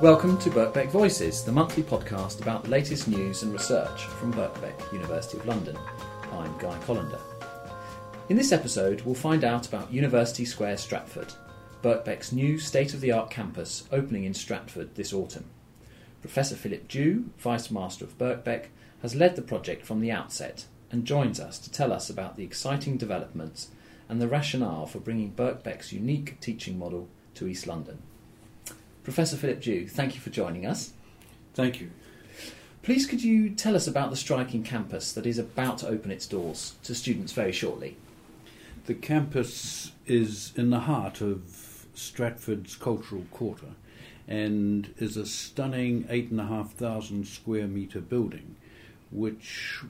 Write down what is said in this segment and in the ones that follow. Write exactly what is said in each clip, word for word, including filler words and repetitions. Welcome to Birkbeck Voices, the monthly podcast about the latest news and research from Birkbeck University of London. I'm Guy Collender. In this episode, we'll find out about University Square Stratford, Birkbeck's new state-of-the-art campus opening in Stratford this autumn. Professor Philip Dewe, Vice Master of Birkbeck, has led the project from the outset and joins us to tell us about the exciting developments and the rationale for bringing Birkbeck's unique teaching model to East London. Professor Philip Dewe, thank you for joining us. Thank you. Please could you tell us about the striking campus that is about to open its doors to students very shortly? The campus is in the heart of Stratford's Cultural Quarter and is a stunning eight thousand five hundred square metre building which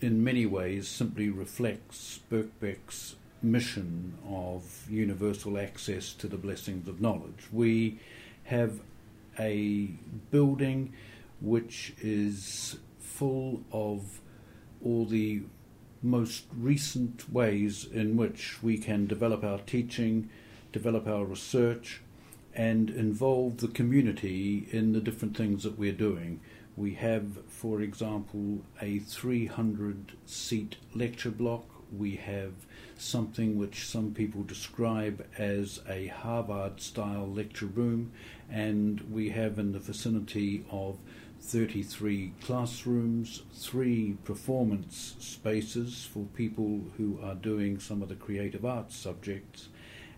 in many ways simply reflects Birkbeck's mission of universal access to the blessings of knowledge. We have a building which is full of all the most recent ways in which we can develop our teaching, develop our research, and involve the community in the different things that we're doing. We have, for example, a three hundred seat lecture block. We have something which some people describe as a Harvard-style lecture room, and we have in the vicinity of thirty-three classrooms, three performance spaces for people who are doing some of the creative arts subjects,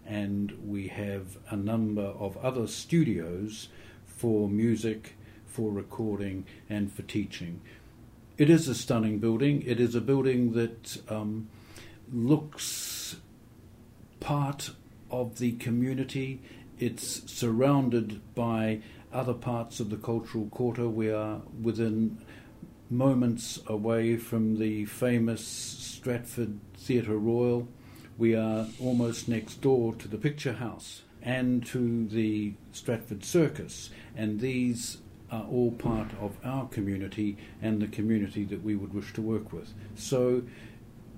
and we have a number of other studios for music, for recording, and for teaching. It is a stunning building. It is a building that um, looks part of the community. It's surrounded by other parts of the Cultural Quarter. We are within moments away from the famous Stratford Theatre Royal. We are almost next door to the Picture House and to the Stratford Circus, and these are all part of our community and the community that we would wish to work with. So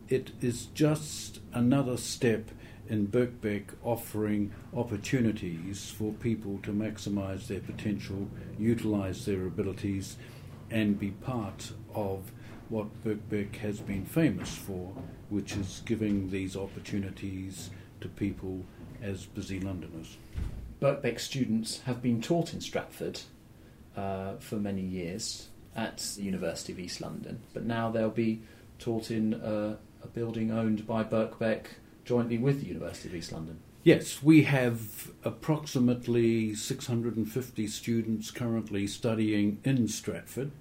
it is just another step in Birkbeck offering opportunities for people to maximise their potential, utilise their abilities, and be part of what Birkbeck has been famous for, which is giving these opportunities to people as busy Londoners. Birkbeck students have been taught in Stratford uh, for many years at the University of East London, but now they'll be taught in uh, a building owned by Birkbeck jointly with the University of East London. Yes, we have approximately six hundred fifty students currently studying in Stratford,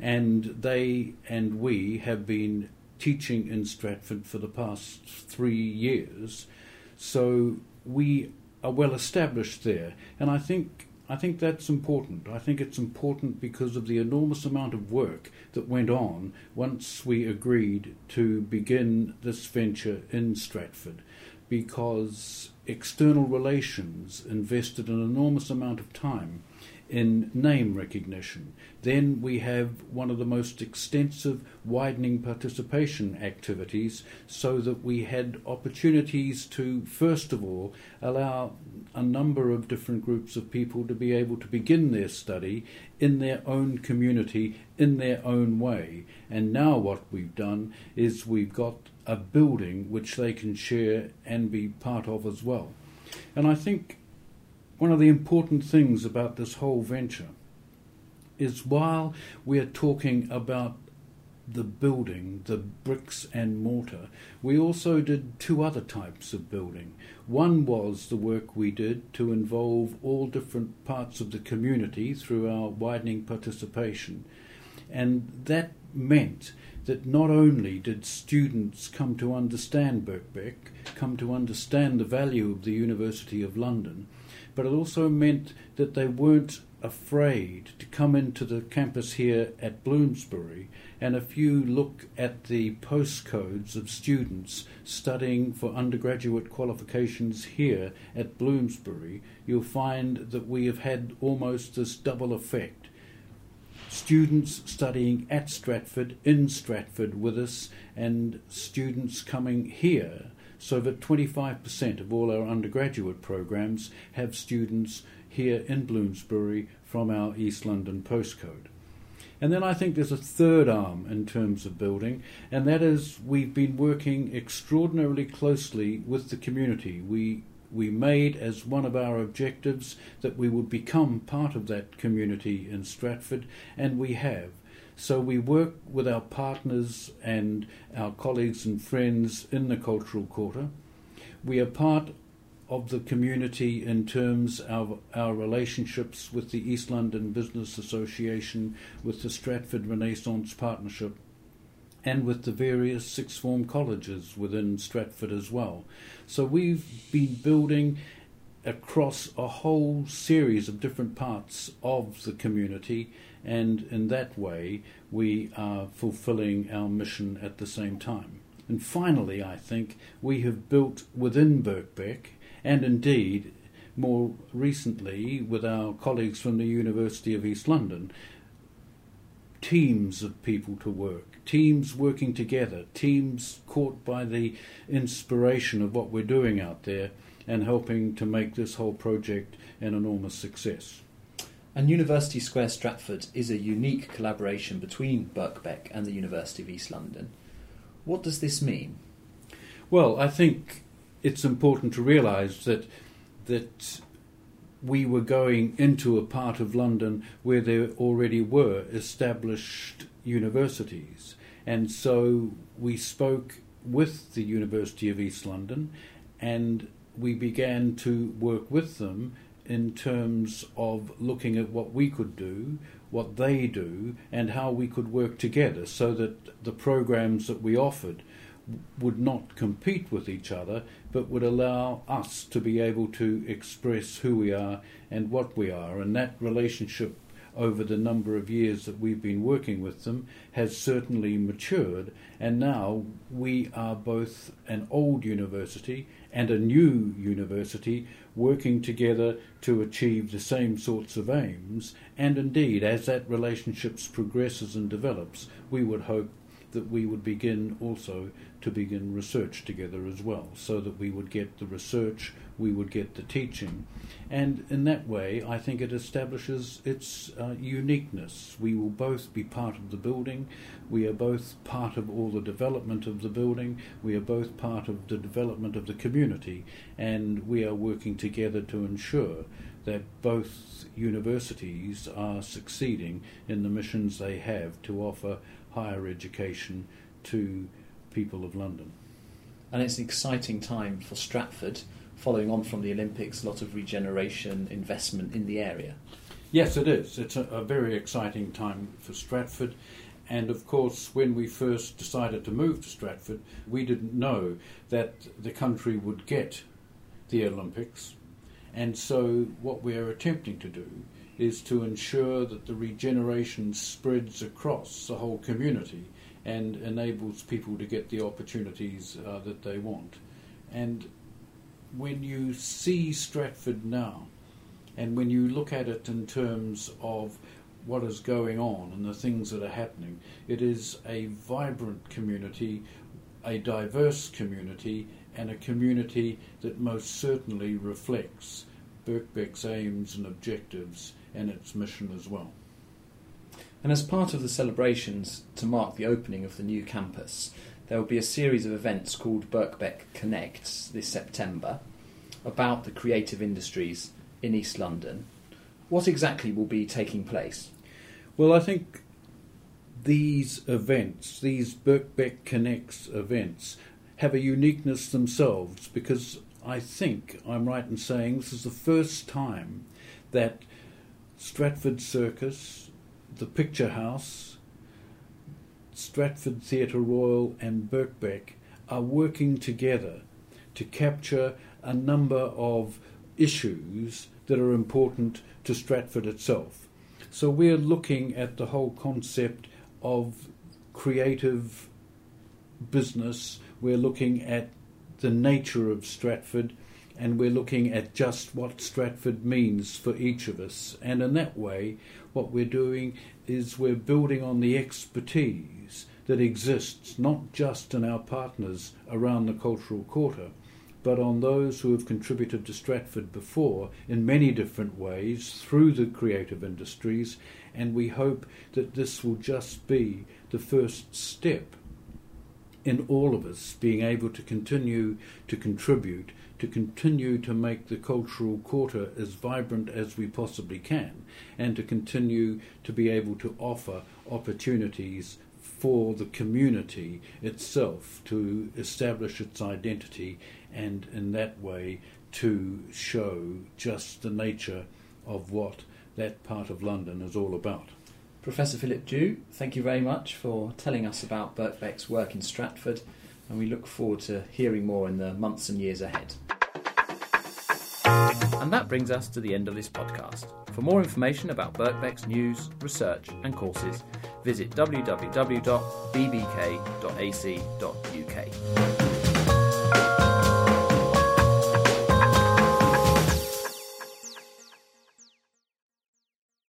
and they and we have been teaching in Stratford for the past three years, so we are well established there. And I think I think that's important. I think it's important because of the enormous amount of work that went on once we agreed to begin this venture in Stratford, because external relations invested an enormous amount of time in name recognition. Then we have one of the most extensive widening participation activities so that we had opportunities to, first of all, allow a number of different groups of people to be able to begin their study in their own community, in their own way. And now what we've done is we've got a building which they can share and be part of as well. And I think one of the important things about this whole venture is while we're talking about the building, the bricks and mortar, we also did two other types of building. One was the work we did to involve all different parts of the community through our widening participation. And that meant that not only did students come to understand Birkbeck, come to understand the value of the University of London, but it also meant that they weren't afraid to come into the campus here at Bloomsbury. And if you look at the postcodes of students studying for undergraduate qualifications here at Bloomsbury, you'll find that we have had almost this double effect. Students studying at Stratford, in Stratford with us, and students coming here, so that twenty-five percent of all our undergraduate programs have students here in Bloomsbury from our East London postcode. And then I think there's a third arm in terms of building, and that is we've been working extraordinarily closely with the community. We we made as one of our objectives that we would become part of that community in Stratford, and we have. So we work with our partners and our colleagues and friends in the Cultural Quarter. We are part of the community in terms of our relationships with the East London Business Association, with the Stratford Renaissance Partnership, and with the various sixth form colleges within Stratford as well. So we've been building across a whole series of different parts of the community, and in that way we are fulfilling our mission at the same time. And finally, I think we have built within Birkbeck, and indeed more recently with our colleagues from the University of East London, teams of people to work, teams working together, teams caught by the inspiration of what we're doing out there and helping to make this whole project an enormous success. And University Square Stratford is a unique collaboration between Birkbeck and the University of East London. What does this mean? Well, I think it's important to realise that that we were going into a part of London where there already were established universities. And so we spoke with the University of East London, and we began to work with them in terms of looking at what we could do, what they do, and how we could work together so that the programs that we offered would not compete with each other, but would allow us to be able to express who we are and what we are. And that relationship over the number of years that we've been working with them has certainly matured, and now we are both an old university and a new university working together to achieve the same sorts of aims. And indeed, as that relationship progresses and develops, we would hope that we would begin also to begin research together as well, so that we would get the research, we would get the teaching. And in that way, I think it establishes its uh, uniqueness. We will both be part of the building, we are both part of all the development of the building, we are both part of the development of the community, and we are working together to ensure that both universities are succeeding in the missions they have to offer higher education to people of London. And it's an exciting time for Stratford, following on from the Olympics, a lot of regeneration investment in the area. Yes, it is. It's a, a very exciting time for Stratford. And of course, when we first decided to move to Stratford, we didn't know that the country would get the Olympics. And so what we are attempting to do is to ensure that the regeneration spreads across the whole community and enables people to get the opportunities uh, that they want. And when you see Stratford now, and when you look at it in terms of what is going on and the things that are happening, it is a vibrant community, a diverse community, and a community that most certainly reflects Birkbeck's aims and objectives and its mission as well. And as part of the celebrations to mark the opening of the new campus, there will be a series of events called Birkbeck Connects this September about the creative industries in East London. What exactly will be taking place? Well, I think these events, these Birkbeck Connects events, have a uniqueness themselves, because I think I'm right in saying this is the first time that Stratford Circus, the Picture House, Stratford Theatre Royal and Birkbeck are working together to capture a number of issues that are important to Stratford itself. So we're looking at the whole concept of creative business, we're looking at the nature of Stratford, and we're looking at just what Stratford means for each of us. And in that way, what we're doing is we're building on the expertise that exists not just in our partners around the Cultural Quarter, but on those who have contributed to Stratford before in many different ways through the creative industries, and we hope that this will just be the first step in all of us being able to continue to contribute, to continue to make the Cultural Quarter as vibrant as we possibly can, and to continue to be able to offer opportunities for the community itself to establish its identity, and in that way to show just the nature of what that part of London is all about. Professor Philip Dewe, thank you very much for telling us about Birkbeck's work in Stratford, and we look forward to hearing more in the months and years ahead. And that brings us to the end of this podcast. For more information about Birkbeck's news, research and courses, visit w w w dot b b k dot a c dot u k.